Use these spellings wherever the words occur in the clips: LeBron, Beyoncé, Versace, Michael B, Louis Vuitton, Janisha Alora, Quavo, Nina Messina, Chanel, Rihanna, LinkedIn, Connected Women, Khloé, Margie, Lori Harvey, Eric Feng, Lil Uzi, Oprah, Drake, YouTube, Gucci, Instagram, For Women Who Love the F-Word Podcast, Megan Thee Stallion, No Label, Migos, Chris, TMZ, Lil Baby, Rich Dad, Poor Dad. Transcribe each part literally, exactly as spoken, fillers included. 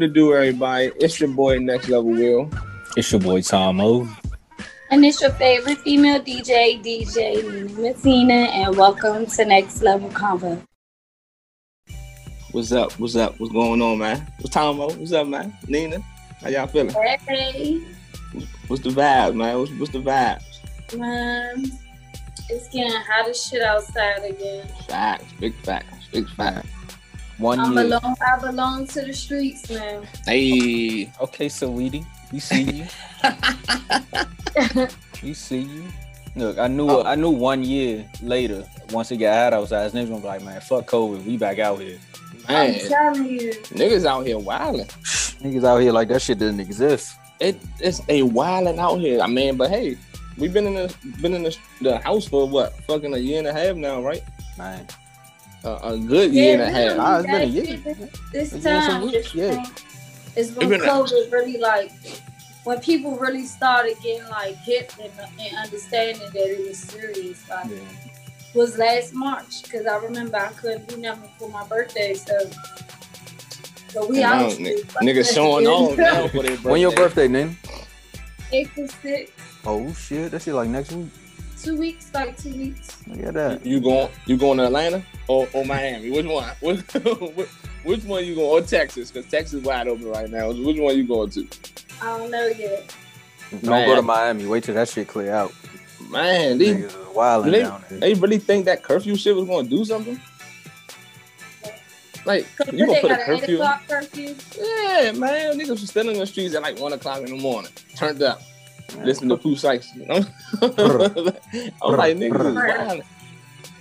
To do everybody, it's your boy Next Level Will. It's your boy Tom O. And it's your favorite female D J, D J Nina Messina, and welcome to Next Level Convo. What's up? What's up? What's going on, man? What's Tom O? What's up, man? Nina, how y'all feeling? Hey. What's the vibe, man? What's, what's the vibes? Man, it's getting hot as shit outside again. Facts, big facts, big facts. One I belong, I belong to the streets, man. Hey. Okay, Saweetie, we see you. We see you. Look, I knew oh. I knew one year later, once it got out outside, niggas gonna be like, man, fuck COVID, we back out here. Man, I'm telling you. Niggas out here wilding. Niggas out here like that shit doesn't exist. It, it's a wilding out here. I mean, but hey, we've been in the been in the, the house for what? Fucking a year and a half now, right? Man. Uh, a good yeah, year and a half. Really, ah, it's been a year. This, this time, it's yeah. is when COVID a- really like, when people really started getting like hip and, and understanding that it was serious. Like, yeah. was last March, because I remember I couldn't do nothing for my birthday, so so we out. N- n- niggas showing on now for their birthday. When your birthday, Nina? April sixth. Oh shit, that shit like next week. Two weeks, like two weeks. Look at that. You going? You going to Atlanta or, or Miami? Which one? Which, which one you going? Or Texas? Because Texas is wide open right now. Which one you going to? I don't know yet. Don't Man. go to Miami. Wait till that shit clear out. Man, these niggas are wilding they, down there. They really think that curfew shit was going to do something? Like, you gonna put a curfew? curfew? Yeah, man. Niggas were still in the streets at like one o'clock in the morning. Turned up. Listen to Pooh Sykes. You know? I'm like, niggas is wild.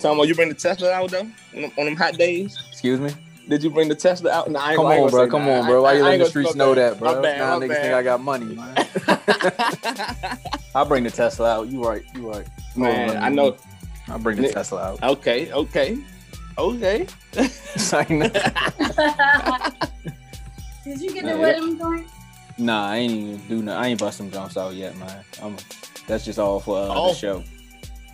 Tom, you bring the Tesla out, though? On them, on them hot days? Excuse me? Did you bring the Tesla out? Nah, I ain't come on, bro. Come nah, on, bro. Why you letting the streets know that, bro? Bad, nah, niggas bad. Think I got money, man. I'll bring the Tesla out. You right. You right. Come man, on, I know. I'll bring the N- Tesla out. Okay, okay. Okay. Did you get the wedding going? Nah, I ain't even do nothing. I ain't bust some jumps out yet, man. I'm, that's just all for uh, oh, the show.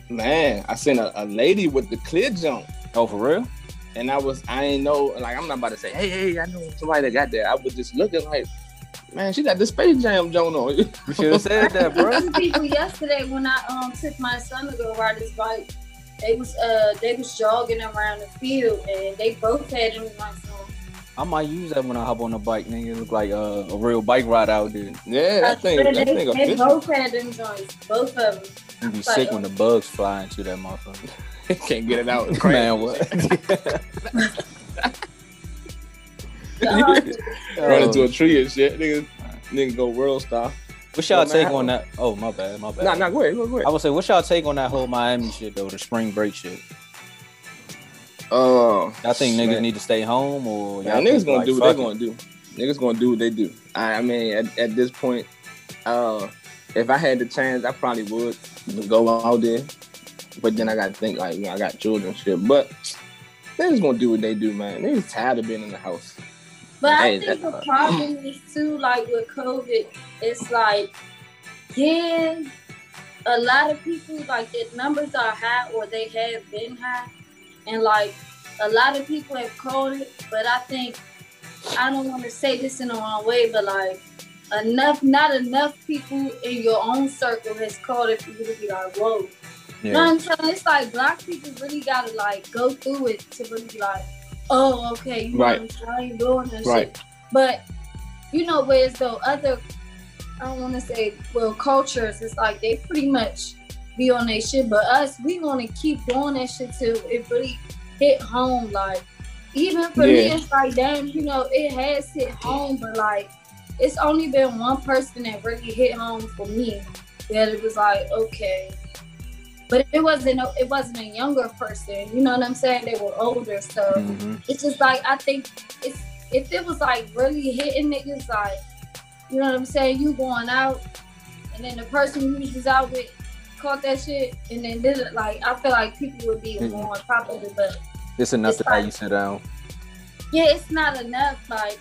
Man, I seen a, a lady with the clear jump. Oh, for real? And I was, I ain't know, like, I'm not about to say, hey, hey, I know somebody that got that. I was just looking like, man, she got the Space Jam jump on. You should have said that, bro. Some people yesterday when I um took my son to go ride his bike, they was uh they was jogging around the field and they both had him like some. I might use that when I hop on the bike, nigga. It look like uh, a real bike ride out there. Yeah, that thing, that they, thing they both had them joints, both of them. You be sick like, when the bugs fly into that motherfucker. Can't get it out. Man, what? Run into a tree and shit. Nigga, nigga go world star. What's y'all oh, take man, on that? Oh, my bad, my bad. Nah, nah, go ahead, go ahead. I would say, what's y'all take on that whole Miami shit, though, the spring break shit? Oh, uh, y'all think niggas man. need to stay home or y'all man, niggas gonna like, do what they gonna do. Niggas gonna do what they do. I, I mean, at, at this point, uh, if I had the chance, I probably would go out there. But then I gotta think like, you know, I got children and shit. But they just gonna do what they do, man. Niggas tired of being in the house. But hey, I think the hard. problem is too, like with COVID, it's like, yeah, a lot of people like their numbers are high or they have been high. And like a lot of people have called it, but I think I don't want to say this in the wrong way, but like enough, not enough people in your own circle has called it for you to be like, whoa. Yeah. You know what I'm saying? It's like black people really gotta like go through it to really be like, oh, okay, you right. know what I'm saying? Doing this right. shit. But you know, whereas though other, I don't want to say well cultures, it's like they pretty much be on that shit, but us, we gonna keep doing that shit till it really hit home. Like, even for yeah. me, it's like, damn, you know, it has hit home, but like, it's only been one person that really hit home for me. That it was like, okay, but it wasn't. A, it wasn't a younger person. You know what I'm saying? They were older, so mm-hmm. it's just like I think it's if it was like really hitting niggas, like, you know what I'm saying? You going out, and then the person you was out with caught that shit and then did it, like I feel like people would be more on top of it, but it's enough to how you sit down. Yeah, it's not enough like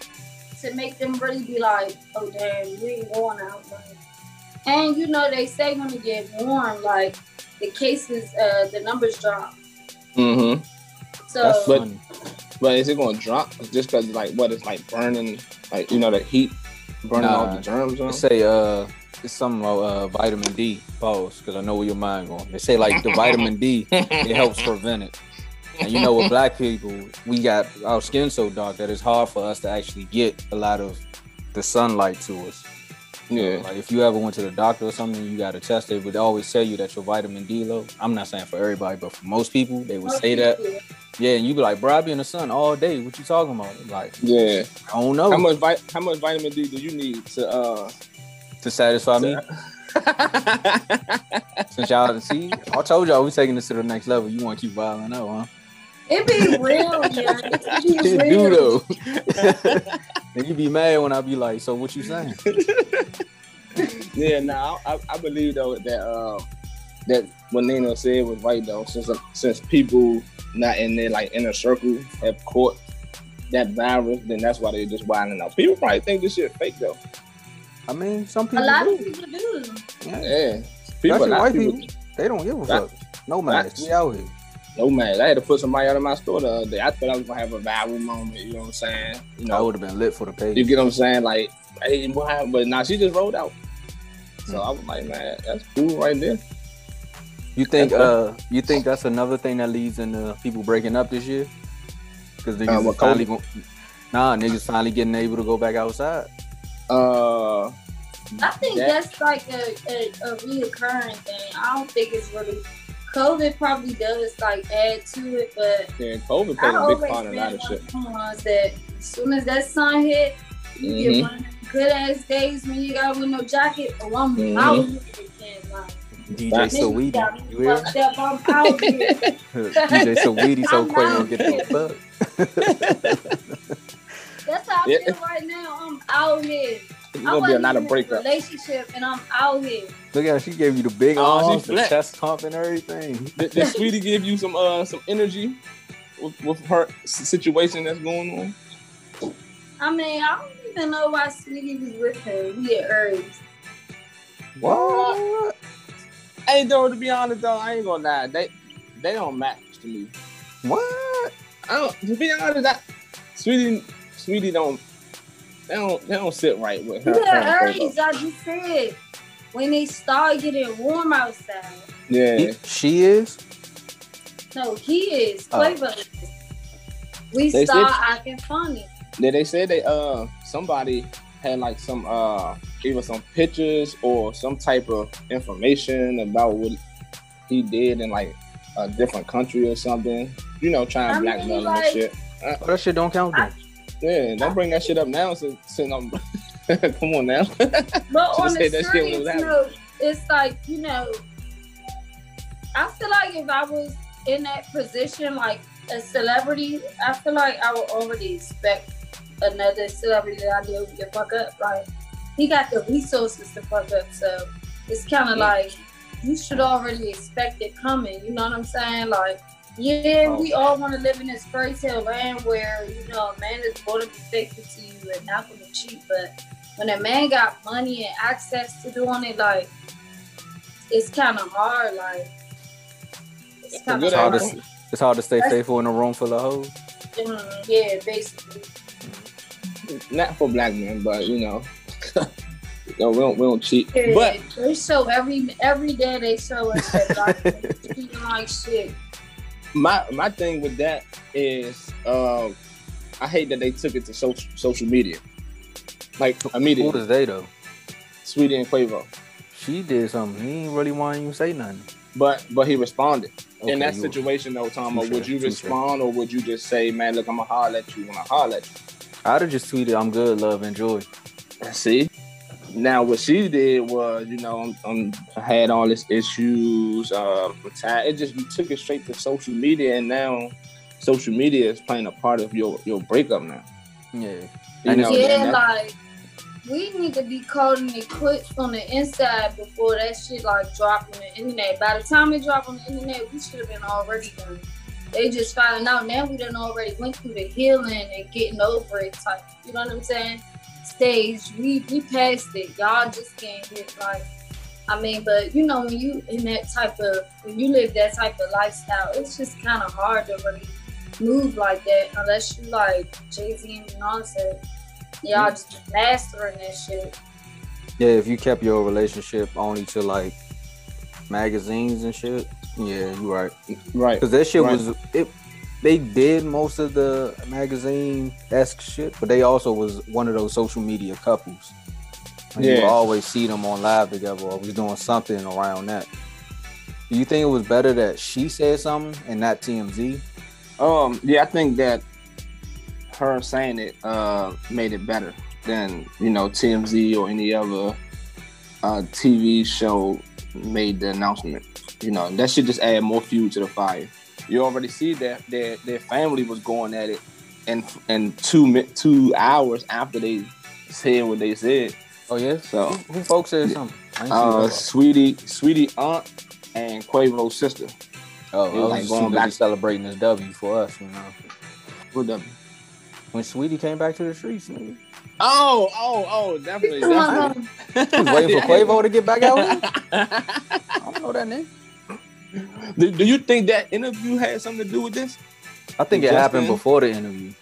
to make them really be like, oh damn, we ain't going out. Like, and you know they say when it get warm, like the cases, uh, the numbers drop. Mm-hmm. So, but But is it gonna drop just because like what it's like burning, like you know the heat burning nah, all the germs on? They say uh it's something about uh, vitamin D pause because I know where your mind going. They say like the vitamin D it helps prevent it. And you know with black people we got our skin so dark that it's hard for us to actually get a lot of the sunlight to us. Yeah. Like if you ever went to the doctor or something, you got to test it, but they always tell you that your vitamin D low. I'm not saying for everybody, but for most people, they would say that. Yeah, and you be like, bro, I be in the sun all day. What you talking about? Like, yeah, I don't know. How much vi- How much vitamin D do you need to uh to satisfy to- me? Since y'all see, I told y'all we taking this to the next level. You want to keep wilding out, huh? It be real, yeah. It be real. It do though. And you be mad when I be like, so what you saying? Yeah, nah, I, I believe though that uh, that what Nina said was right though. Since uh, since people not in their like inner circle have caught that virus, then that's why they're just wilding out. People probably think this shit fake though. I mean, some people. A lot do. of people do. Yeah, yeah. People, white people, people. They don't give a fuck. No mask. We out here. No man, I had to put somebody out of my store the other day. I thought I was gonna have a viral moment. You know what I'm saying? You know, I would have been lit for the page. You get what I'm saying? Like, hey, why? But now nah, she just rolled out. So I was like, man, that's cool right there. You think? That's uh, cool. You think that's another thing that leads into people breaking up this year? Because niggas uh, finally, go- nah, niggas finally getting able to go back outside. Uh, I think that- that's like a, a, a reoccurring thing. I don't think it's really. COVID probably does like add to it, but yeah, COVID played a big part in a lot of shit. That as soon as that sun hit, you mm-hmm. get one of them good ass days when you got with no jacket. Oh, I'm mm-hmm. out here again, like D J Saweetie, you hear? D J Saweetie, so quick won't get no fuck. That's how I yeah. feel right now. I'm out here. It's gonna be a lot of breakups. Relationship, and I'm out here. Look at her, she gave you the big oh, arms, the chest pump, and everything. Did, did Sweetie give you some uh some energy with, with her situation that's going on? I mean, I don't even know why Sweetie was with her. We had herbs. What? Hey, though, to be honest though, I ain't gonna lie. They they don't match to me. What? I don't. To be honest, I, Sweetie Sweetie don't. They don't, they don't sit right with her. Yeah, Aries, I just said when they start getting warm outside. Yeah, he, she is. No, he is. Quavo. Oh. We they start said, acting funny. Yeah, they said they uh somebody had like some uh either some pictures or some type of information about what he did in like a different country or something. You know, trying to blackmail him and shit. Oh, that shit don't count. Then. Yeah, don't bring that shit up now. Since, since I'm, come on now. But on the that serious note, it's like you know, I feel like if I was in that position, like a celebrity, I feel like I would already expect another celebrity that I knew would get fuck up. Like he got the resources to fuck up, so it's kind of yeah. like you should already expect it coming. You know what I'm saying? Like. Yeah, oh, we all want to live in this fairy tale land where, you know, a man is going to be faithful to you and not going to cheat. But when a man got money and access to doing it, like, it's kind of hard. Like, it's kind of hard. hard to, it's hard to stay That's, faithful in a room full of hoes. Mm, yeah, basically. Not for black men, but, you know, no, we don't, we don't cheat. Yeah, but they show every, every day they show us that black men are cheating like shit. My my thing with that is uh, I hate that they took it to so- social media. Like immediately. Who was they though? Sweetie and Quavo. She did something. He ain't really want you to say nothing. But but he responded. Okay, in that situation were, though, Tom, would sure, you respond sure. or would you just say, man, look, I'm gonna holler at you when I holler at you? I'd have just tweeted, I'm good, love, enjoy. See? Now what she did was, you know, um, I had all these issues. Uh, it just you took it straight to social media, and now social media is playing a part of your, your breakup now. Yeah, you know, yeah, like we need to be calling it quits on the inside before that shit like dropped on the internet. By the time it dropped on the internet, we should have been already done. They just finding out now we done already went through the healing and getting over it type. You know what I'm saying? Stage, we we passed it. Y'all just can't get like, I mean, but you know when you in that type of when you live that type of lifestyle, it's just kind of hard to really move like that unless you like Jay-Z and Beyonce. Y'all just mastering that shit. Yeah, if you kept your relationship only to like magazines and shit, yeah, you right. Right. Because that shit right. was, it, they did most of the magazine-esque shit, but they also was one of those social media couples. And yeah. You would always see them on live together or was doing something around that. Do you think it was better that she said something and not T M Z? Um, yeah, I think that her saying it uh, made it better than, you know, T M Z or any other uh, T V show made the announcement. You know, that should just add more fuel to the fire. You already see that their their family was going at it, and and two two hours after they said what they said. Oh yeah. So who, who folks said something? Uh, Sweetie, Sweetie aunt and Quavo's sister. Oh, it was like going back celebrating this W for us, you know. What W? When Sweetie came back to the streets, nigga. Oh, oh, oh, definitely. definitely. I was waiting for Quavo to get back out. I don't know that name. Do, do you think that interview had something to do with this? I think it happened before the interview.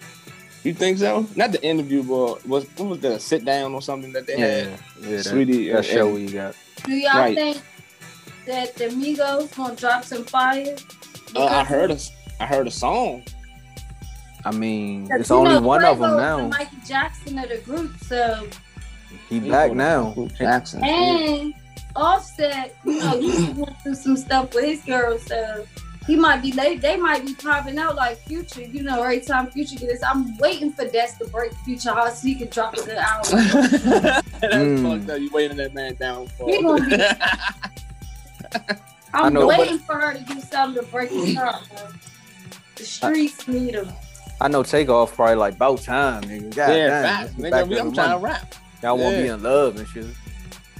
You think so? Not the interview, but was what was that, a sit down or something that they yeah, had? Yeah, Sweetie, that, that show we got. Do y'all right. think that the Migos gonna drop some fire? Uh, I heard a, I heard a song. I mean, it's only know, one Quavo of them now. Mikey Jackson of the group, so he back now. Jackson and Offset, you know, he went through some stuff with his girl, so he might be late. They might be popping out like Future, you know. Every time Future gets, I'm waiting for Des to break Future hard so he can drop a good hour. That's mm. fucked up. You waiting that man down for? He gonna be. I'm I know, waiting but... for her to do something to break his heart. The streets I... need him. I know Takeoff probably like about time, nigga. God yeah, fast, nigga. We I'm trying to rap. Y'all yeah. want to be in love and shit.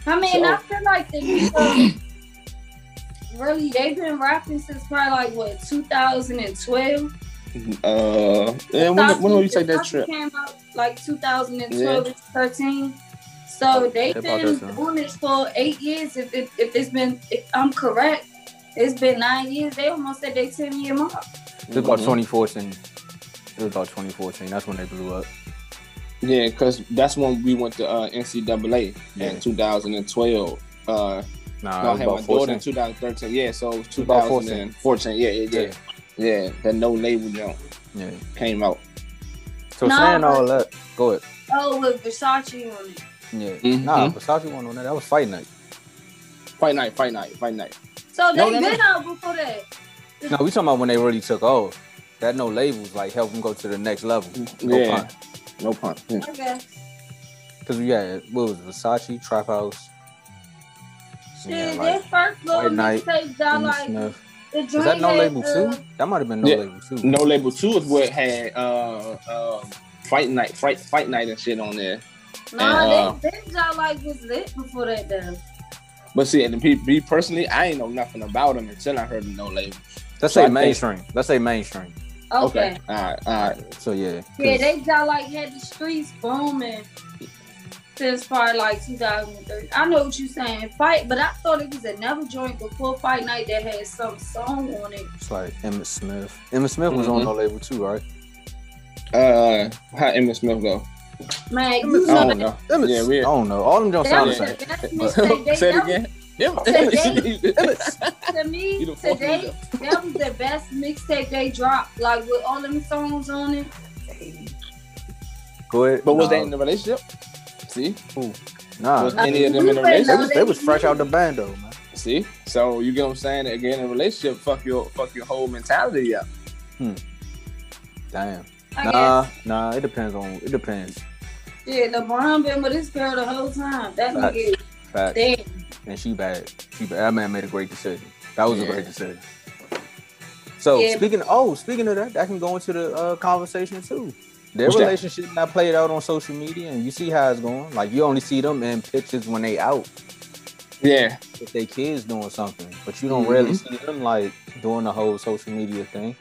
I mean, so. I feel like the people really they've been rapping since probably like what two thousand twelve. Uh, and when when you take that trip? Came out like two thousand twelve yeah. thirteen. So they've they been doing this for eight years. If it, if it's been, if I'm correct, it's been nine years. They almost at their ten year mark. It's about twenty fourteen. It was about twenty fourteen. That's when they blew up. Yeah, because that's when we went to uh, N C double A yeah. in two thousand twelve. Uh, nah, no, I had my daughter in two thousand thirteen. Yeah, so it was two thousand fourteen. Yeah, yeah, yeah. Yeah, yeah that No Label jump yeah. came out. So nah, saying all that, go ahead. Oh, with Versace on it. Yeah, mm-hmm. nah, Versace wasn't on that. That was Fight Night. Fight Night, Fight Night, Fight Night. So they've no, been no. out before that. No, we talking about when they really took off. That No Labels like help them go to the next level. No yeah. pun. No pun. Yeah. Okay. Because we got, what was it, Versace, Trap House. Shit, yeah, like, their first little mixtape got like... Snuff. Was that No Label uh, two? That might have been No yeah. Label two. No Label two is what had uh, uh, Fight Night Fight, Fight Night, and shit on there. Nah, and, they, uh, they got like was lit before that though. But see, and me personally, I ain't know nothing about them until I heard of No Labels. Let's so say I mainstream. Think, Let's say mainstream. Okay. okay. All right. All right. So yeah. Yeah, they got like had the streets booming since probably like two thousand three. I know what you're saying, Fight, but I thought it was another joint before Fight Night that had some song on it. It's like Emma Smith. Emma Smith was mm-hmm. on No Label too, right? Uh, how Emma Smith go? Man, you know I don't know. That, yeah, weird. I don't know. All them don't sound the same. Say it again. Yeah. Today, to me, today, that was the best mixtape they dropped, like with all them songs on it. Go ahead. But was no. they in a relationship? See? Ooh. Nah. Was I any mean, of them in a relationship? They was, they was fresh out the band though, man. See? So you get what I'm saying? Again, in a relationship, fuck your fuck your whole mentality up. Hmm. Damn. I nah, guess. nah, it depends on it depends. Yeah, LeBron been with this girl the whole time. That nigga damn. And she bad. She bad. That man made a great decision. That was yeah. a great decision. So yeah. speaking, of, oh, speaking of that, that can go into the uh, conversation too. Their What's relationship that? Not played out on social media, and you see how it's going. Like you only see them in pictures when they out. Yeah, if they kids doing something, but you don't mm-hmm. really see them like doing the whole social media thing.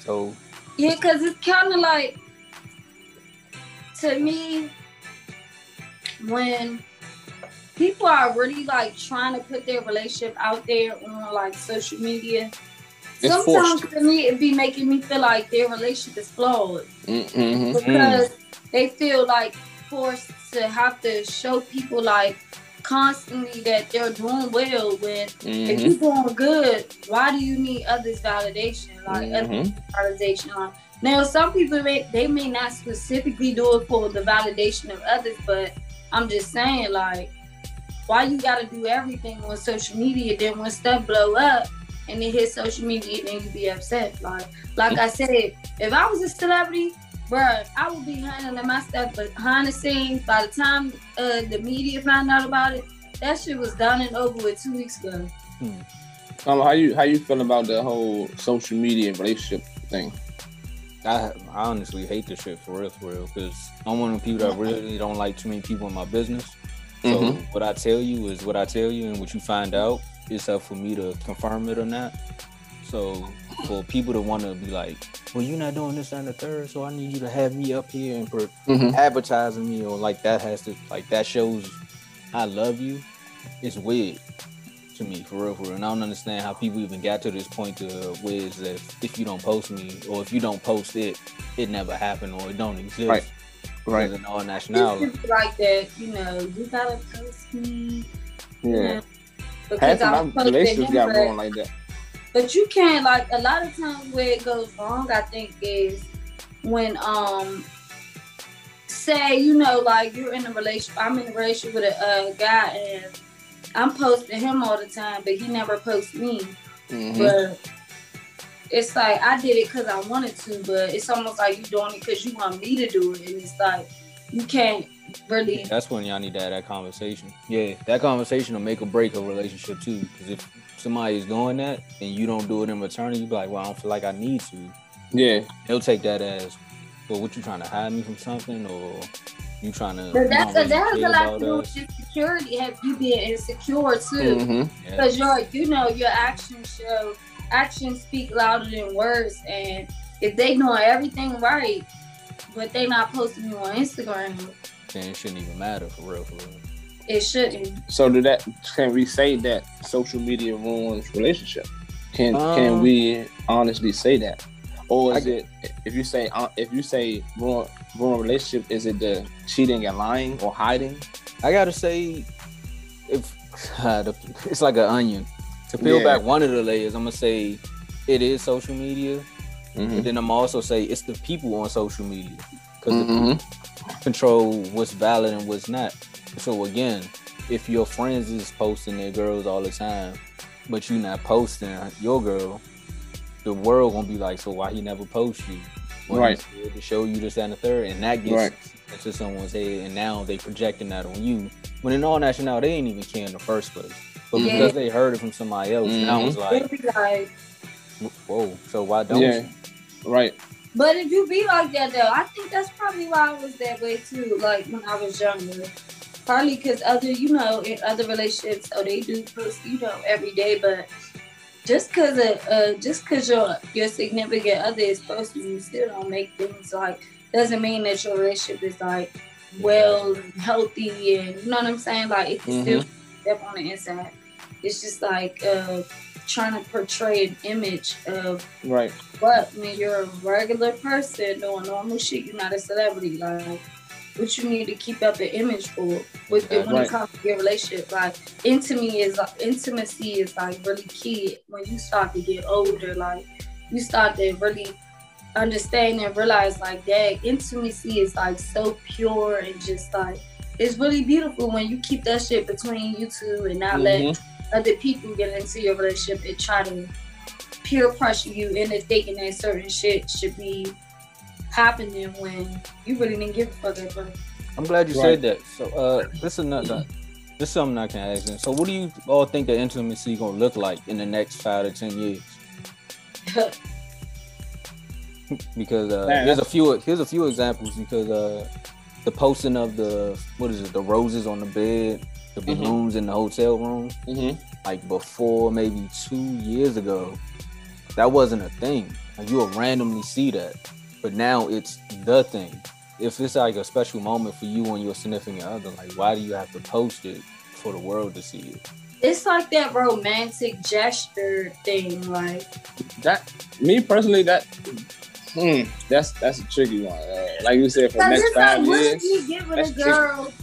So yeah, because it's kind of like to me when. People are really like trying to put their relationship out there on like social media. It's sometimes forced. To me, it be making me feel like their relationship is flawed mm-hmm. because mm. they feel like forced to have to show people like constantly that they're doing well. When mm-hmm. if you're doing good, why do you need others' validation? Like mm-hmm. others' validation on. Now, some people may, they may not specifically do it for the validation of others, but I'm just saying, like, why you gotta do everything on social media? Then when stuff blow up and it hits social media, then you be upset. Like, like I said, if I was a celebrity, bruh, I would be handling my stuff behind the scenes. By the time uh, the media found out about it, that shit was done and over with two weeks ago. Hmm. Um, how you how you feel about the whole social media relationship thing? I, I honestly hate this shit for real, for real, because I'm one of the people that really don't like too many people in my business. So mm-hmm. what I tell you is what I tell you, and what you find out, it's up for me to confirm it or not. So for people to want to be like, well, you're not doing this on the third, so I need you to have me up here and for mm-hmm. advertising me or like that has to, like that shows I love you. It's weird to me, for real, for real. And I don't understand how people even got to this point to where it's if, if you don't post me or if you don't post it, it never happened or it don't exist. Right. Right. In all nationality. Like that, you know, you gotta post me. Yeah. You know, because I was posting him, got wrong like that. But you can't, like, a lot of times where it goes wrong, I think, is when, um, say, you know, like, you're in a relationship, I'm in a relationship with a uh, guy and I'm posting him all the time, but he never posts me. Mm-hmm. But it's like, I did it because I wanted to, but it's almost like you doing it because you want me to do it. And it's like, you can't really. Yeah, that's when y'all need to have that conversation. Yeah, that conversation will make or break a relationship too. Because if somebody is doing that and you don't do it in return, you be like, well, I don't feel like I need to. Yeah. They'll take that as, well, what you trying to hide me from something or you trying to. But that's a, that has a lot to do with insecurity. Have you been insecure too? Because mm-hmm. yeah. you know, your actions show. Actions speak louder than words, and if they doing everything right, but they not posting you on Instagram, then it shouldn't even matter for real, for real. It shouldn't. So do that? Can we say that social media ruins relationship? Can um, can we honestly say that, or is I, it if you say if you say ruin, ruin relationship, is it the cheating and lying or hiding? I gotta say, if uh, the, it's like an onion. To peel yeah. back one of the layers, I'm gonna say it is social media, mm-hmm. but then I'm also say it's the people on social media because mm-hmm. the people control what's valid and what's not. So again, if your friends is posting their girls all the time, but you not posting your girl, the world gonna be like, so why he never posts you? Well, right. To show you this and the third, and that gets right. into someone's head, and now they projecting that on you. When in all nationality, they ain't even care in the first place. But yeah. because they heard it from somebody else, mm-hmm. and I was like, like, whoa, so why don't yeah. you? Right. But if you be like that, though, I think that's probably why I was that way, too, like, when I was younger. Probably because other, you know, in other relationships, oh, they do post, you know, every day, but just because uh, just cause your, your significant other is posting, you still don't make things, like, doesn't mean that your relationship is, like, well, healthy, and, you know what I'm saying? Like, it can mm-hmm. still step on the inside. It's just like uh, trying to portray an image of right. But when you're a regular person doing normal shit, you're not a celebrity. Like, what you need to keep up an image for with when right. it comes to your relationship. Like, intimacy is like, intimacy is like really key when you start to get older. Like, you start to really understand and realize like that intimacy is like so pure and just like it's really beautiful when you keep that shit between you two and not mm-hmm. let other people get into your relationship and try to peer pressure you into thinking that certain shit should be happening when you really didn't give a fuck about it. I'm glad you right. said that. So uh, this is nothing. This is something I can ask you. So what do you all think the intimacy gonna look like in the next five to ten years? Because uh, here's a few here's a few examples. Because uh, the posting of the what is it? The roses on the bed. The balloons mm-hmm. in the hotel room, mm-hmm. like before maybe two years ago, that wasn't a thing. Like you'll randomly see that, but now it's the thing. If it's like a special moment for you and your significant other, like why do you have to post it for the world to see it? it's like that romantic gesture thing, like that. Me personally, that hmm, that's that's a tricky one. Uh, like you said, for the next five like, years. What if you get with a girl? Tricky.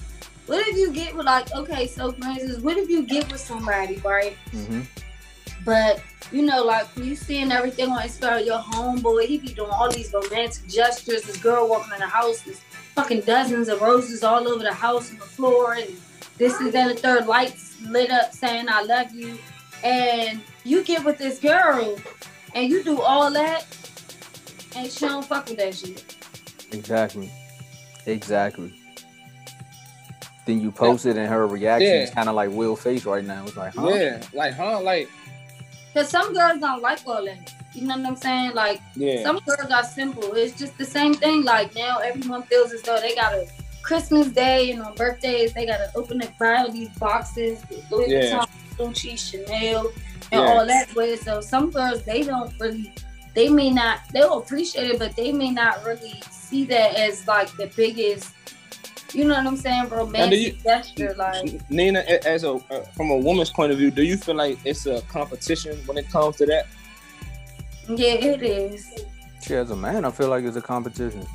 What if you get with like okay, so for instance, what if you get with somebody, right? Mm-hmm. But you know, like you seeing everything on Instagram, your homeboy, he be doing all these romantic gestures. This girl walking in the house, there's fucking dozens of roses all over the house and the floor, and this and then the third lights lit up saying I love you, and you get with this girl, and you do all that, and she don't fuck with that shit. Exactly, exactly. Then you post it, and her reaction yeah. is kind of like Will's face right now. It's like, huh? Yeah, like, huh? Like, because some girls don't like all that. You know what I'm saying? Like, yeah. some girls are simple. It's just the same thing. Like, now everyone feels as though they got a Christmas day and on birthdays, they got to open and buy all these boxes, Louis yeah. Vuitton, Gucci, Chanel, and yes. all that way. So some girls, they don't really, they may not, they'll appreciate it, but they may not really see that as like the biggest, you know what I'm saying, romantic you, gesture. Like Nina, as a uh, from a woman's point of view, do you feel like it's a competition when it comes to that? Yeah, it is. She as a man, I feel like it's a competition.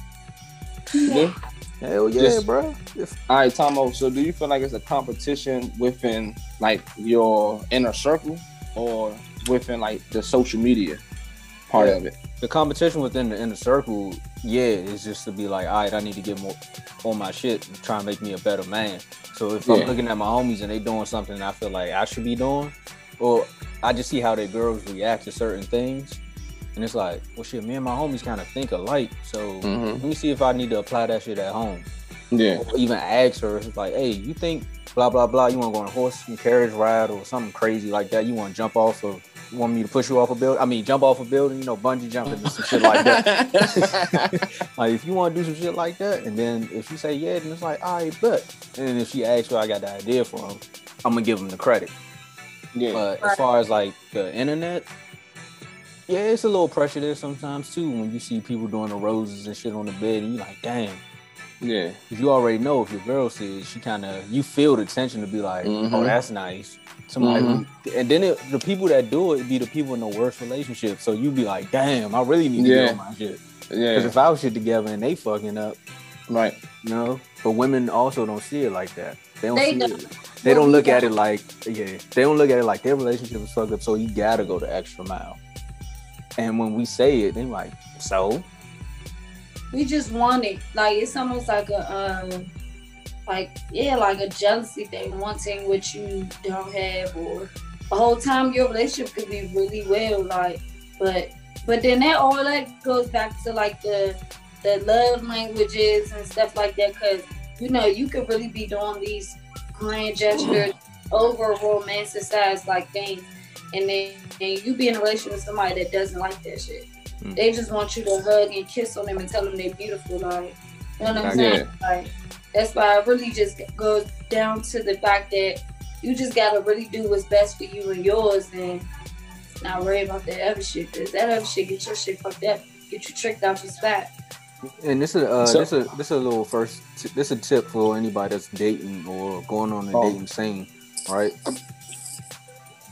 Yeah. Hell yeah, yes. bro. Yes. All right, Tomo. So, do you feel like it's a competition within like your inner circle, or within like the social media part yeah. of it? The competition within the inner circle, yeah, is just to be like, all right, I need to get more on my shit and try and make me a better man. So if yeah. I'm looking at my homies and they doing something I feel like I should be doing, or I just see how their girls react to certain things, and it's like, well, shit, me and my homies kind of think alike, so mm-hmm. let me see if I need to apply that shit at home. Yeah. Or even ask her, it's like, hey, you think blah, blah, blah, you want to go on a horse and carriage ride or something crazy like that, you want to jump off of You want me to push you off a building? I mean, jump off a building, you know, bungee jumping and some shit like that. Like, if you want to do some shit like that, and then if you say yeah, then it's like, all right, but. And if she asks where I got the idea from, I'm going to give them the credit. Yeah. But right. as far as, like, the internet, yeah, it's a little pressure there sometimes, too, when you see people doing the roses and shit on the bed, and you're like, damn. Yeah. If you already know, if your girl sees, she kind of, you feel the tension to be like, mm-hmm. oh, that's nice. Somebody, mm-hmm. and then it, the people that do it be the people in the worst relationship. So you be like, damn, I really need to yeah. get on my shit. Yeah. Because if I was shit together and they fucking up, right? You know. But women also don't see it like that. They don't. They see don't. It. They don't look at it like yeah. They don't look at it like their relationship is fucked up. So you gotta go the extra mile. And when we say it, they like, so we just want it. Like it's almost like a. Um, Like, yeah, like a jealousy thing, wanting what you don't have, or the whole time your relationship could be really well, like, but but then that all that goes back to like the the love languages and stuff like that, because, you know, you could really be doing these grand gestures, over romanticized like things, and then and you be in a relationship with somebody that doesn't like that shit. Mm. They just want you to hug and kiss on them and tell them they're beautiful, like, you know what I'm I saying? Like, that's why it really just goes down to the fact that you just gotta really do what's best for you and yours, and not worry about that other shit. Cause that other shit get your shit fucked up, get you tricked out your spot. And this is uh, so, this is this is a little first. T- this is a tip for anybody that's dating or going on a oh. dating scene, right?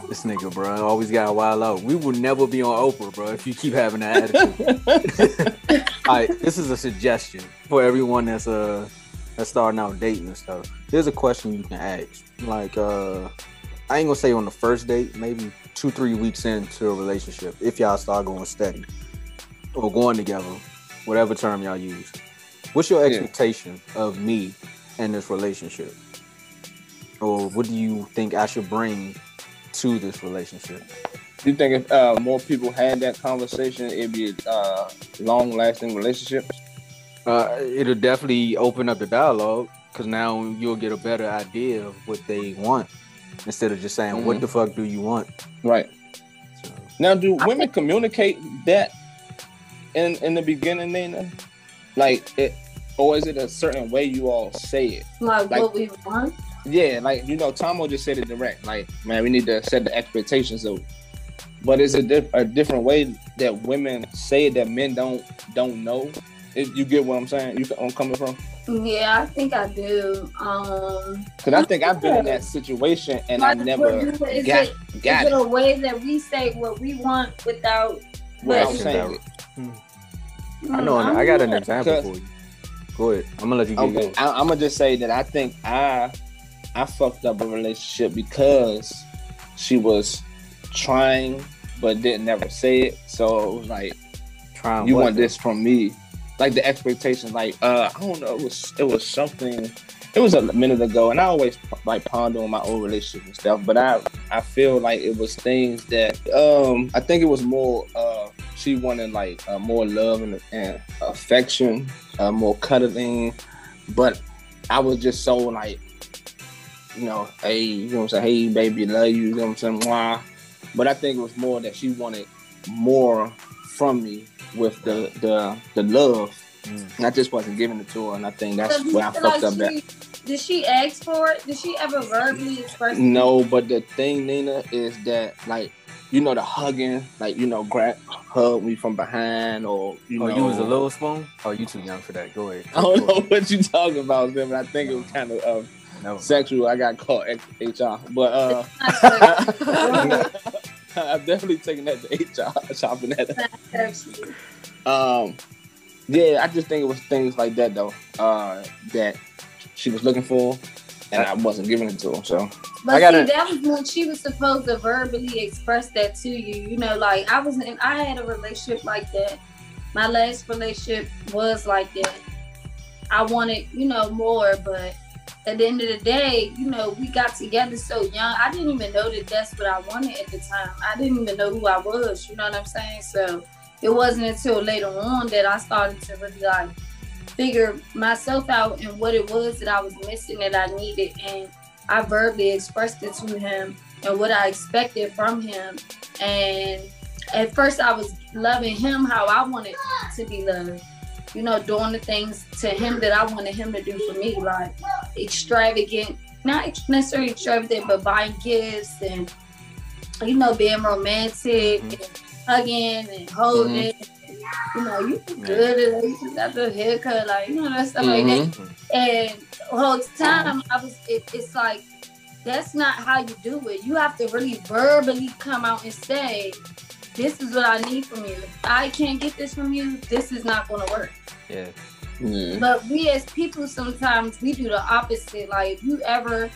This nigga, bro, always gotta wild out. We will never be on Oprah, bro, if you keep having that attitude. All right, this is a suggestion for everyone that's uh. that's starting out dating and stuff. There's a question you can ask. Like, uh, I ain't gonna say on the first date, maybe two, three weeks into a relationship, if y'all start going steady or going together, whatever term y'all use. What's your expectation yeah. of me in this relationship? Or what do you think I should bring to this relationship? You think if uh, more people had that conversation, it'd be a uh, long-lasting relationship? Uh, it'll definitely open up the dialogue, because now you'll get a better idea of what they want instead of just saying, mm-hmm. what the fuck do you want? Right. So, now, do women think- communicate that in in the beginning, Nina? Like, it, or is it a certain way you all say it? Like, like what we want? Yeah, like, you know, Tomo just said it direct. Like, man, we need to set the expectations of. But it's a, diff- a different way that women say it that men don't don't know. If you get what I'm saying, you I'm coming from. Yeah, I think I do. Um, Cause I think I've been in that situation and I never got it. Got is it, it. a way that we say what we want without what saying? I know. Mm, I got an example for you. Go ahead. I'm gonna let you get okay. going. I, I'm gonna just say that I think I I fucked up a relationship because she was trying but didn't ever say it. So like, trying you want this from me. Like the expectation, like uh, I don't know, it was it was something. It was a minute ago, and I always like ponder on my own relationship and stuff. But I I feel like it was things that um I think it was more uh she wanted like uh, more love and, and affection, uh, more cuddling. But I was just so like, you know, hey, you know what I'm saying, hey baby, love you, you know what I'm saying, why? But I think it was more that she wanted more from me. With the the the love, mm. and I just wasn't giving it to her, and I think that's so where I fucked like up. She, at. Did she ask for it? Did she ever verbally express? No, it? But the thing, Nina, is that like you know the hugging, like you know grab hug me from behind, or you oh, know, you was a little spoon. Oh, you too young for that. Go ahead. I don't know what you talking about, man, but I think it was kind of uh, no. sexual. I got caught H R, but uh, I'm definitely taking that to H R, shopping at that. Um, yeah, I just think it was things like that though, uh, that she was looking for, and I wasn't giving it to her. So, but I gotta... see, that was when she was supposed to verbally express that to you. You know, like I was, in, I had a relationship like that. My last relationship was like that. I wanted, you know, more, but. At the end of the day, you know, we got together so young. I didn't even know that that's what I wanted at the time. I didn't even know who I was, you know what I'm saying? So it wasn't until later on that I started to really like figure myself out and what it was that I was missing that I needed. And I verbally expressed it to him and what I expected from him. And at first I was loving him how I wanted to be loved. You know, doing the things to him that I wanted him to do for me, like extravagant, not necessarily extravagant, but buying gifts and, you know, being romantic mm-hmm. and hugging and holding. Mm-hmm. And, you know, you good, you just got the haircut, like, you know, that stuff mm-hmm. like that. And the whole time, mm-hmm. I was, it, it's like, that's not how you do it. You have to really verbally come out and say, this is what I need from you. I can't get this from you. This is not going to work. Yeah. yeah. But we as people, sometimes we do the opposite. Like if you ever,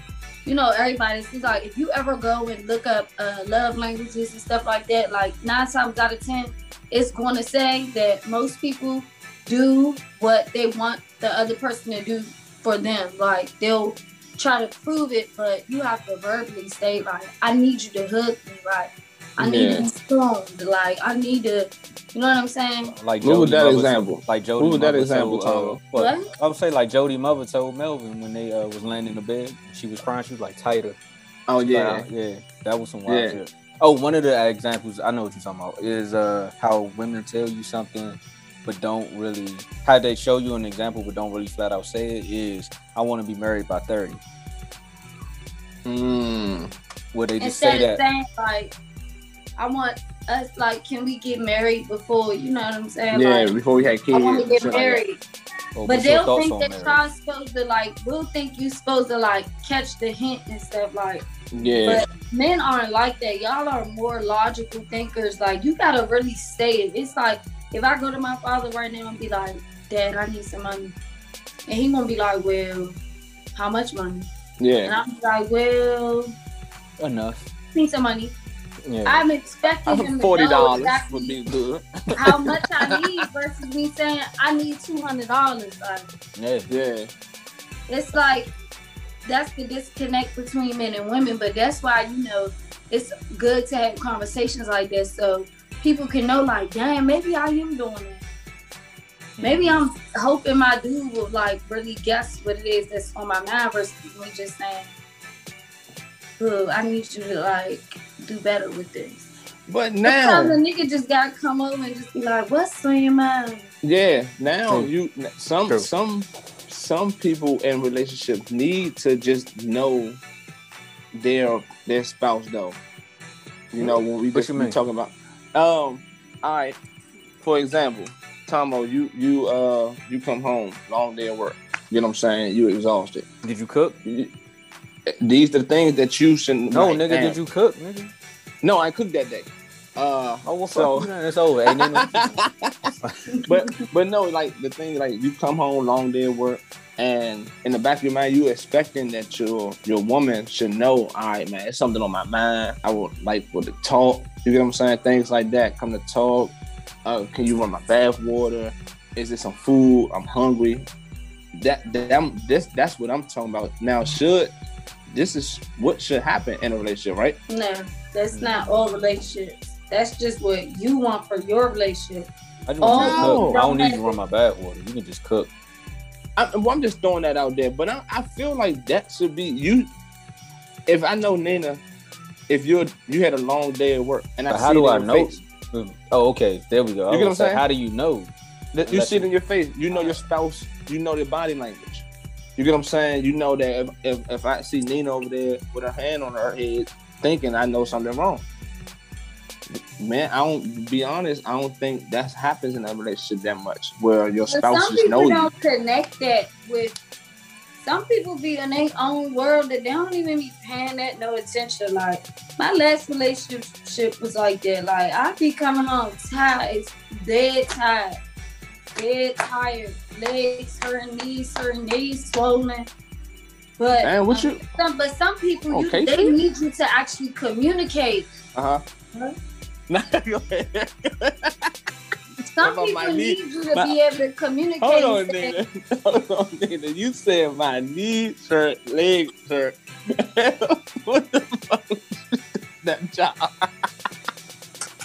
you know, everybody's like, if you ever go and look up uh, love languages and stuff like that, like nine times out of ten, it's going to say that most people do what they want the other person to do for them. Like they'll try to prove it, but you have to verbally say like, I need you to hug me, right? I need yeah. to be stoned. Like, I need to, you know what I'm saying? Like Jody, what was that Mother example? Like Jody what was that Mother example told, uh, what? I would say like Jody Mother told Melvin when they uh, was laying in the bed. She was crying. She was like, tighter. Oh, yeah. Like, yeah. That was some wild shit. Yeah. Oh, one of the examples, I know what you're talking about, is uh, how women tell you something but don't really, how they show you an example but don't really flat out say it is, I want to be married by thirty. Mm. Where they just Instead say that. Saying, like, I want us, like, can we get married before, you know what I'm saying? Yeah, like, before we had kids. I want to get married. Like but they'll think that y'all supposed to, like, we'll think you supposed to, like, catch the hint and stuff, like. Yeah. But men aren't like that. Y'all are more logical thinkers. Like, you got to really say it. It's like, if I go to my father right now and be like, Dad, I need some money. And he gonna be like, well, how much money? Yeah. And I'm like, well. Enough. Need some money. Yeah. I'm expecting him forty dollars to know exactly would be good. how much I need versus me saying I need two hundred dollars. Like, yeah, yeah. It's like, that's the disconnect between men and women, but that's why, you know, it's good to have conversations like this so people can know like, damn, maybe I am doing it. Maybe I'm hoping my dude will like really guess what it is that's on my mind versus me just saying, ooh, I need you to like do better with this. But now because a nigga just gotta come over and just be like, what's on your mind? Yeah, now True. you some True. some some people in relationships need to just know their their spouse though. You know, when we just we talking about um all right, for example, Tomo, you you uh you come home, long day at work. You know what I'm saying? You exhausted. Did you cook? These are the things that you should. No, like, nigga, damn. Did you cook, nigga? No, I cooked that day. Uh, oh, what's so, up? It's over. Ain't but but no, like the thing, like you come home long day at work, and in the back of your mind, you expecting that your your woman should know. All right, man, it's something on my mind. I would like for the talk. You get what I'm saying? Things like that. Come to talk. Uh, can you run my bath water? Is there some food? I'm hungry. That that I'm, this that's what I'm talking about now. Should this is what should happen in a relationship, right? No, that's not all relationships. That's just what you want for your relationship. I just want oh, you to cook. I don't need to run my bath water. You can just cook. I, well, I'm just throwing that out there, but I, I feel like that should be you. If I know Nina, if you you had a long day at work, and I but see how do it I in your know? Face, oh, okay, there we go. You get what I'm saying? How do you know? That you see it in your face. You know your spouse. You know their body language. You get what I'm saying? You know that if if, if I see Nina over there with her hand on her head, thinking I know something wrong. Man, I don't be honest. I don't think that happens in a relationship that much, where your spouse just know you. Some people don't connect that with. Some people be in their own world that they don't even be paying that no attention. Like my last relationship was like that. Like I be coming home tired, it's dead tired, dead tired, legs hurting, knees hurting, knees swollen. But man, what you? Some, but some people, you, they need you to actually communicate. Uh huh. Huh? Some people need you to my, be able to communicate. Hold on, say, nigga. Hold on, nigga. You said my knee shirt, leg shirt. What the fuck? That job.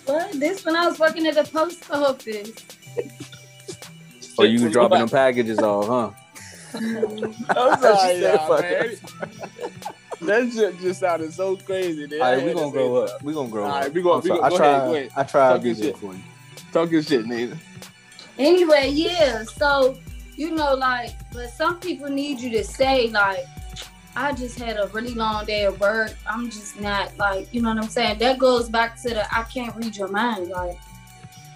What? This when I was working at the post office. Oh, you was dropping them packages off, huh? I'm sorry, y'all, man. That shit just sounded so crazy. Dude. All right, we're gonna grow up. We're gonna grow up. All right, we're gonna go ahead. Go ahead. I tried to be there for you. Talk your shit, nigga. Anyway, yeah. So, you know, like, but some people need you to say, like, I just had a really long day at work. I'm just not, like, you know what I'm saying? That goes back to the I can't read your mind. Like,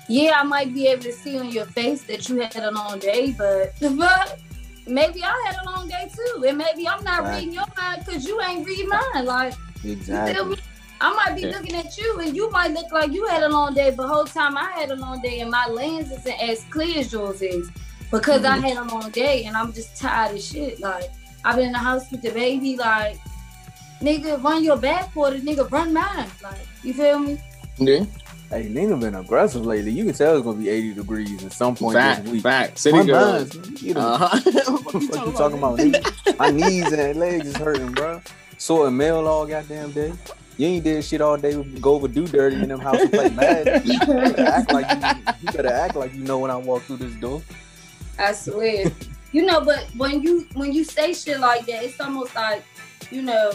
yeah, I might be able to see on your face that you had a long day, but but. Maybe I had a long day too, and maybe I'm not right. reading your mind because you ain't reading mine. Like, exactly. You feel me? I might be yeah. looking at you, and you might look like you had a long day, but the whole time I had a long day, and my lens isn't as clear as yours is because mm-hmm. I had a long day, and I'm just tired of shit. Like, I've been in the house with the baby. Like, nigga, run your bath water, nigga, run mine. Like, you feel me? Yeah. Hey, Nina been aggressive lately. You can tell it's gonna be eighty degrees at some point back, this week. Back, city girls. You know, uh-huh. What the fuck you talking about? about My knees and legs is hurting, bro. Sore and mail all goddamn day. You ain't did shit all day. Go over do dirty in them house and play mad. You better act like you, you better act like you know when I walk through this door. I swear. You know, but when you when you say shit like that, it's almost like, you know,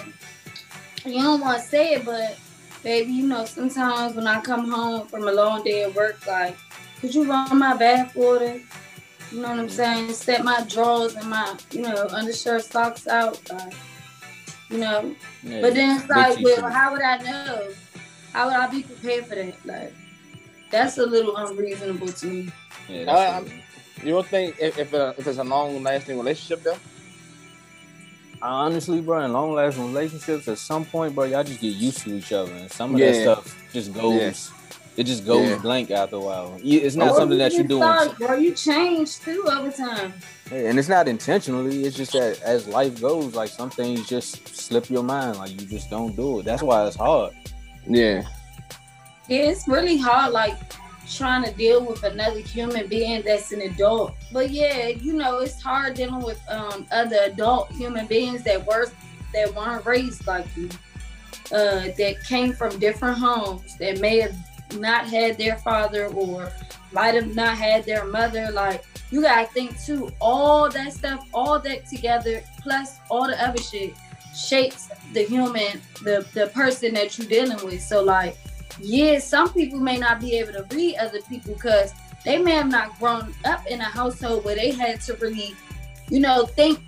you don't want to say it, but. Baby, you know, sometimes when I come home from a long day at work, like, could you run my bath water? You know what I'm saying? Set my drawers and my, you know, undershirt socks out, like, you know. Yeah, but then it's like, well, how would I know? How would I be prepared for that? Like, that's a little unreasonable to me. Yeah, uh, you don't think if if, uh, if it's a long-lasting relationship, though? Honestly, bro, in long-lasting relationships, at some point, bro, y'all just get used to each other, and some of yeah. that stuff just goes. Yeah. It just goes yeah. blank after a while. It's not oh, something you that you're doing. Start, bro, you change too over time. Yeah, and it's not intentionally. It's just that as life goes, like some things just slip your mind. Like you just don't do it. That's why it's hard. Yeah. Yeah, it's really hard. Like. Trying to deal with another human being that's an adult. But yeah, you know, it's hard dealing with um, other adult human beings that were that weren't raised like you, uh, that came from different homes, that may have not had their father or might have not had their mother. Like, you gotta think too, all that stuff, all that together, plus all the other shit shapes the human, the, the person that you're dealing with. So like, yeah, some people may not be able to read other people because they may have not grown up in a household where they had to really, you know, think,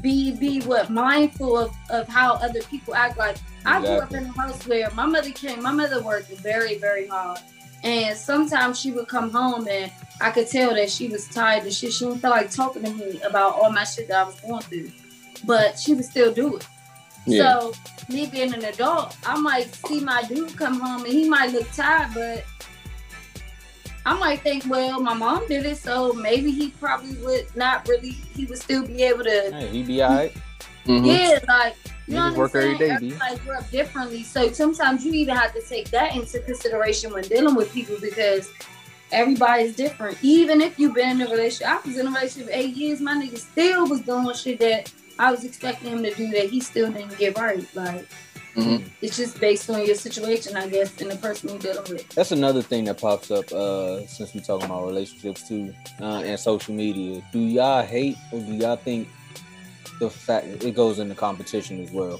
be be what mindful of, of how other people act. Like I grew up in a house where my mother came, my mother worked very, very hard. And sometimes she would come home and I could tell that she was tired of shit. She didn't feel like talking to me about all my shit that I was going through, but she would still do it. Yeah. So me being an adult, I might see my dude come home and he might look tired, but I might think, well, my mom did it, so maybe he probably would not really, he would still be able to. Hey, he'd be all right. Mm-hmm. Yeah, like, you, you know what work I'm every saying? Day, everybody grew up differently, so sometimes you even have to take that into consideration when dealing with people, because everybody's different. Even if you've been in a relationship, I was in a relationship eight years, my nigga still was doing shit that I was expecting him to do that he still didn't get right. Like, mm-hmm. It's just based on your situation, I guess, and the person you're dealing with. That's another thing that pops up uh, since we're talking about relationships too, uh, and social media. Do y'all hate, or do y'all think the fact it goes into competition as well?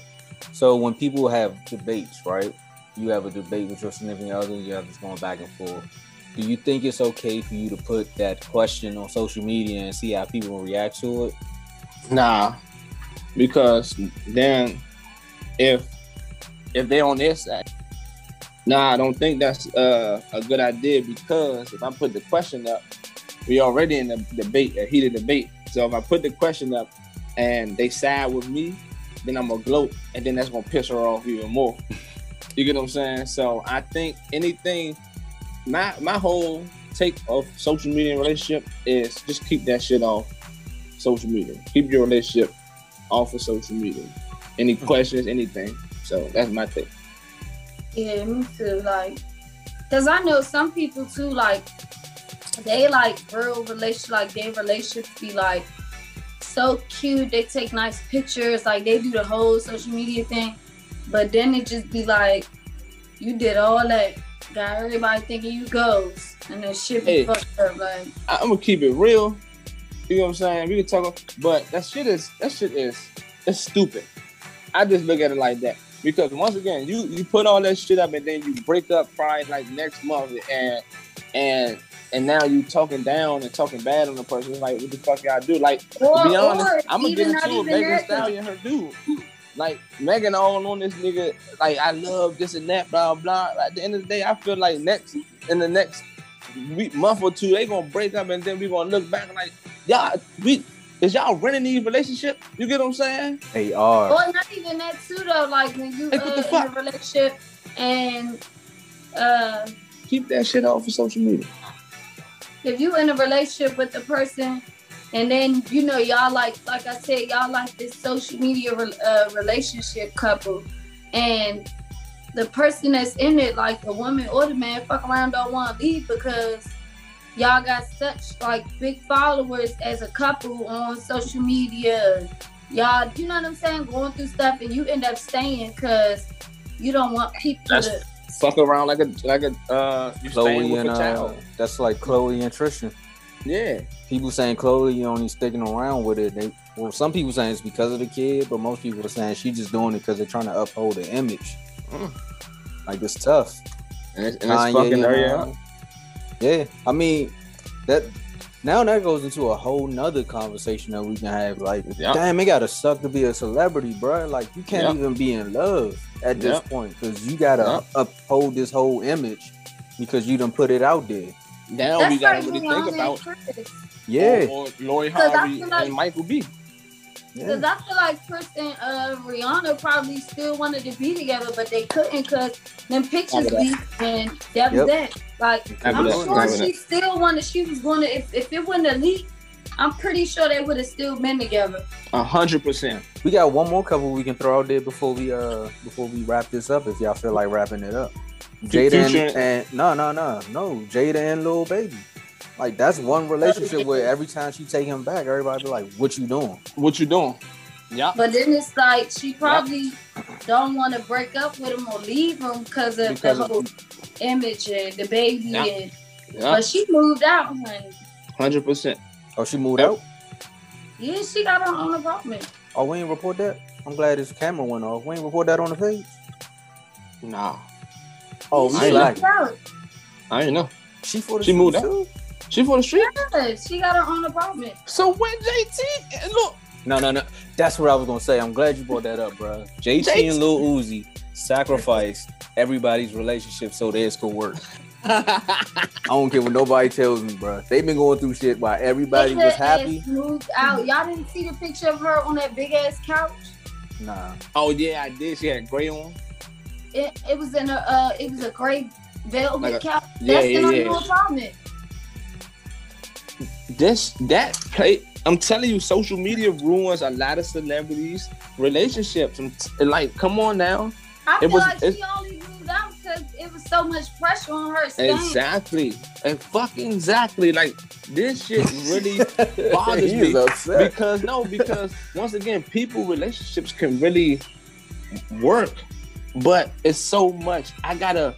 So when people have debates, right? You have a debate with your significant other, you have this going back and forth. Do you think it's okay for you to put that question on social media and see how people react to it? Nah. Because then if if they on their side, nah, I don't think that's uh, a good idea, because if I put the question up, we already in a debate, a heated debate. So if I put the question up and they side with me, then I'm gonna gloat, and then that's gonna piss her off even more. You get what I'm saying? So I think anything, my my whole take of social media and relationship is just keep that shit off social media. Keep your relationship off of social media. Any questions, anything. So that's my thing. Yeah, me too. Like, cause I know some people too, like, they like real relationship, like their relationships be like so cute. They take nice pictures, like they do the whole social media thing. But then it just be like, you did all that, got everybody thinking you goes, and that shit be hey, fucked up. Like, I'm gonna keep it real. You know what I'm saying? We can talk, but that shit is that shit is it's stupid. I just look at it like that, because once again, you you put all that shit up and then you break up probably like next month, and and and now you talking down and talking bad on the person. It's like, what the fuck y'all do? Like, or, to be honest, I'm gonna get into Megan Thee Stallion and her dude. Like, Megan all on this nigga. Like, I love this and that, blah blah. At the end of the day, I feel like next in the next week, month or two, they gonna break up, and then we gonna look back like, y'all, we, is y'all running these relationships? You get what I'm saying? They are. Well, not even that too though. Like, when you like, uh, in a relationship, and uh, keep that shit off of social media. If you in a relationship with the person, and then you know y'all like, like I said, y'all like this social media re- uh, relationship couple, and the person that's in it, like the woman or the man, fuck around, don't want to leave because y'all got such like big followers as a couple on social media. Y'all, you know what I'm saying? Going through stuff, and you end up staying because you don't want people that's to fuck around like a like a uh. You staying with a child. Uh, that's like Khloé and Tristan. Yeah, people saying Khloé only sticking around with it. They, well, some people saying it's because of the kid, but most people are saying she's just doing it because they're trying to uphold the image. Mm. Like, it's tough, and it's, and it's Kanye, fucking there, yeah. Yeah, I mean, that now that goes into a whole nother conversation that we can have. Like, yep. Damn, it gotta suck to be a celebrity, bro. Like, you can't yep. even be in love at this yep. point, because you gotta yep. uphold this whole image because you done put it out there. Now That's we gotta really think about, Chris. yeah, or, or Lori Harvey like- and Michael B. Because yeah. I feel like Chris and uh, Rihanna probably still wanted to be together, but they couldn't because them pictures leaked, and that was yep. that. Like, I'm that. sure that. she still wanted, she was going to, if, if it wouldn't have leaked, I'm pretty sure they would have still been together. A hundred percent. We got one more couple we can throw out there before we uh before we wrap this up, if y'all feel like wrapping it up. Jada and, and, no, no, no, no, Jada and Lil Baby. Like, that's one relationship where every time she take him back, everybody be like, what you doing? What you doing? Yeah. But then it's like, she probably yep. don't want to break up with him or leave him because of because the whole of... image and the baby. Yep. And... Yep. But she moved out, honey. one hundred percent. Oh, she moved yep. out? Yeah, she got her own apartment. Oh, we ain't report that? I'm glad this camera went off. We ain't report that on the page? Nah. Oh, yeah, she moved out. I ain't know. She, for the she moved out? Too? She for the street? Yeah, she got her own apartment. So when J T, look. No, no, no. That's what I was going to say. I'm glad you brought that up, bro. J T, J T and Lil Uzi sacrificed everybody's relationship so theirs could work. I don't care what nobody tells me, bro. They've been going through shit while everybody was happy. Moved out. Y'all didn't see the picture of her on that big ass couch? Nah. Oh yeah, I did. She had a gray one. It, it was in a uh, it was a gray velvet like a, couch. Yeah, That's yeah, the yeah. apartment. This that play. I'm telling you, social media ruins a lot of celebrities' relationships. And like, come on now. I feel it was, like she only moved out because it was so much pressure on her. Skin. Exactly, and fucking exactly. Like this shit really bothers me upset. because no, because once again, people relationships can really work, but it's so much. I gotta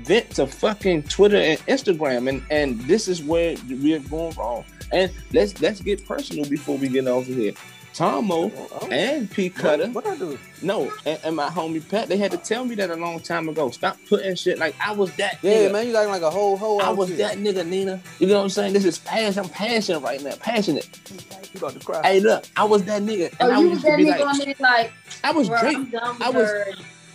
vent to fucking Twitter and Instagram, and and this is where we're going wrong. And let's let's get personal before we get off of here. Tomo and P. Cutter. What, what I do? No, and, and my homie Pat, they had to tell me that a long time ago. Stop putting shit like I was that yeah, nigga. Yeah, man, you acting like a whole hoe. I was here. That nigga, Nina. You know what I'm saying? This is passion. I'm passionate right now. Passionate. You about to cry. Hey, look, I was that nigga. And oh, I you was that nigga on like, like, I was bro, Drake. I was,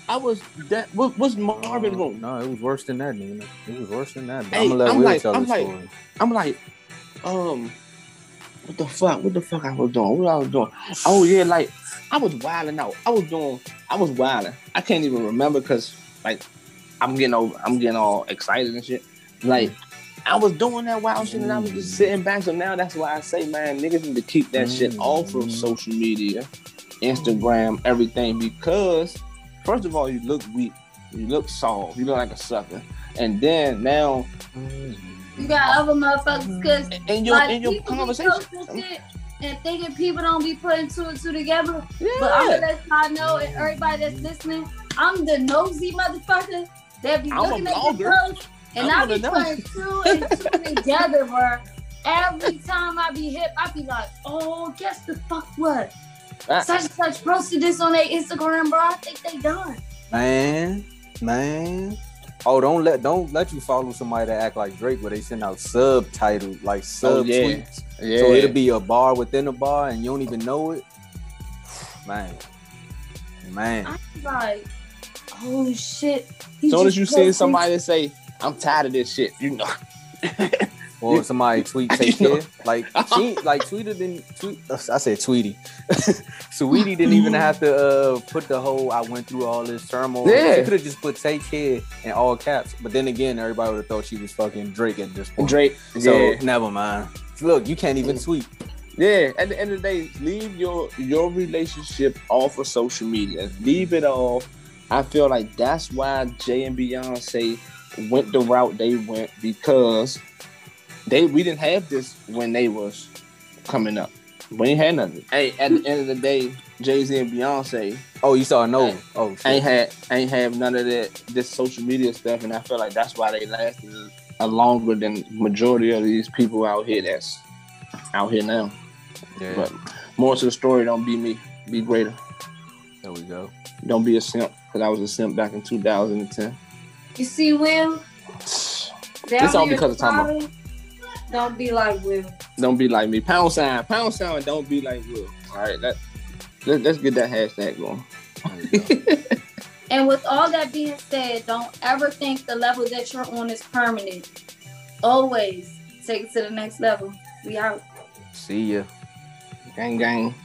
I was that. What, what's Marvin room? No, it was worse than that, Nina. It was worse than that. Hey, I'm gonna let Will like, tell I'm the like, story. I'm like, um. What the fuck? What the fuck I was doing? What I was doing? Oh yeah, like I was wilding out. I was doing. I was wilding. I can't even remember because like I'm getting over. I'm getting all excited and shit. Like I was doing that wild shit and I was just sitting back. So now that's why I say, man, niggas need to keep that shit off of social media, Instagram, everything. Because first of all, you look weak. You look soft. You look like a sucker. And then now. You got other motherfuckers because in your, like, in your conversation shit and thinking people don't be putting two and two together. Yeah. But all that I know and everybody that's listening, I'm the nosy motherfucker that be I'm looking at the post and I'm I be putting two and two together, bro. Every time I be hip, I be like, oh, guess the fuck what? Right. Such and such posted this on their Instagram, bro. I think they done. Man, man. Oh, don't let don't let you follow somebody that act like Drake where they send out subtitled, like sub oh, yeah. tweets. Yeah. So it'll be a bar within a bar and you don't even know it. Man. Man. I'm like, holy shit. As soon as you see somebody say, I'm tired of this shit, you know. Or somebody tweet, take care. Like she like tweeted didn't tweet I said Tweety. Saweetie didn't even have to uh, put the whole I went through all this turmoil. Yeah. She could have just put take care in all caps. But then again, everybody would have thought she was fucking Drake at this point. Drake. So yeah. Never mind. Look, you can't even tweet. Yeah, at the end of the day, leave your your relationship off of social media. Leave it off. I feel like that's why Jay and Beyonce went the route they went because They we didn't have this when they was coming up. We ain't had nothing. Hey, at the end of the day, Jay-Z and Beyonce. Oh, you saw no. Ain't, oh, shit. ain't had ain't have none of that this social media stuff, and I feel like that's why they lasted a longer than majority of these people out here that's out here now. Yeah. But more to the story, don't be me, be greater. There we go. Don't be a simp, because I was a simp back in two thousand ten. You see, Will. It's all because of Tomo. Don't be like Will. Don't be like me. Pound sign. Pound sign and don't be like Will. All right. That, let, let's get that hashtag going. And with all that being said, don't ever think the level that you're on is permanent. Always take it to the next level. We out. See ya. Gang, gang.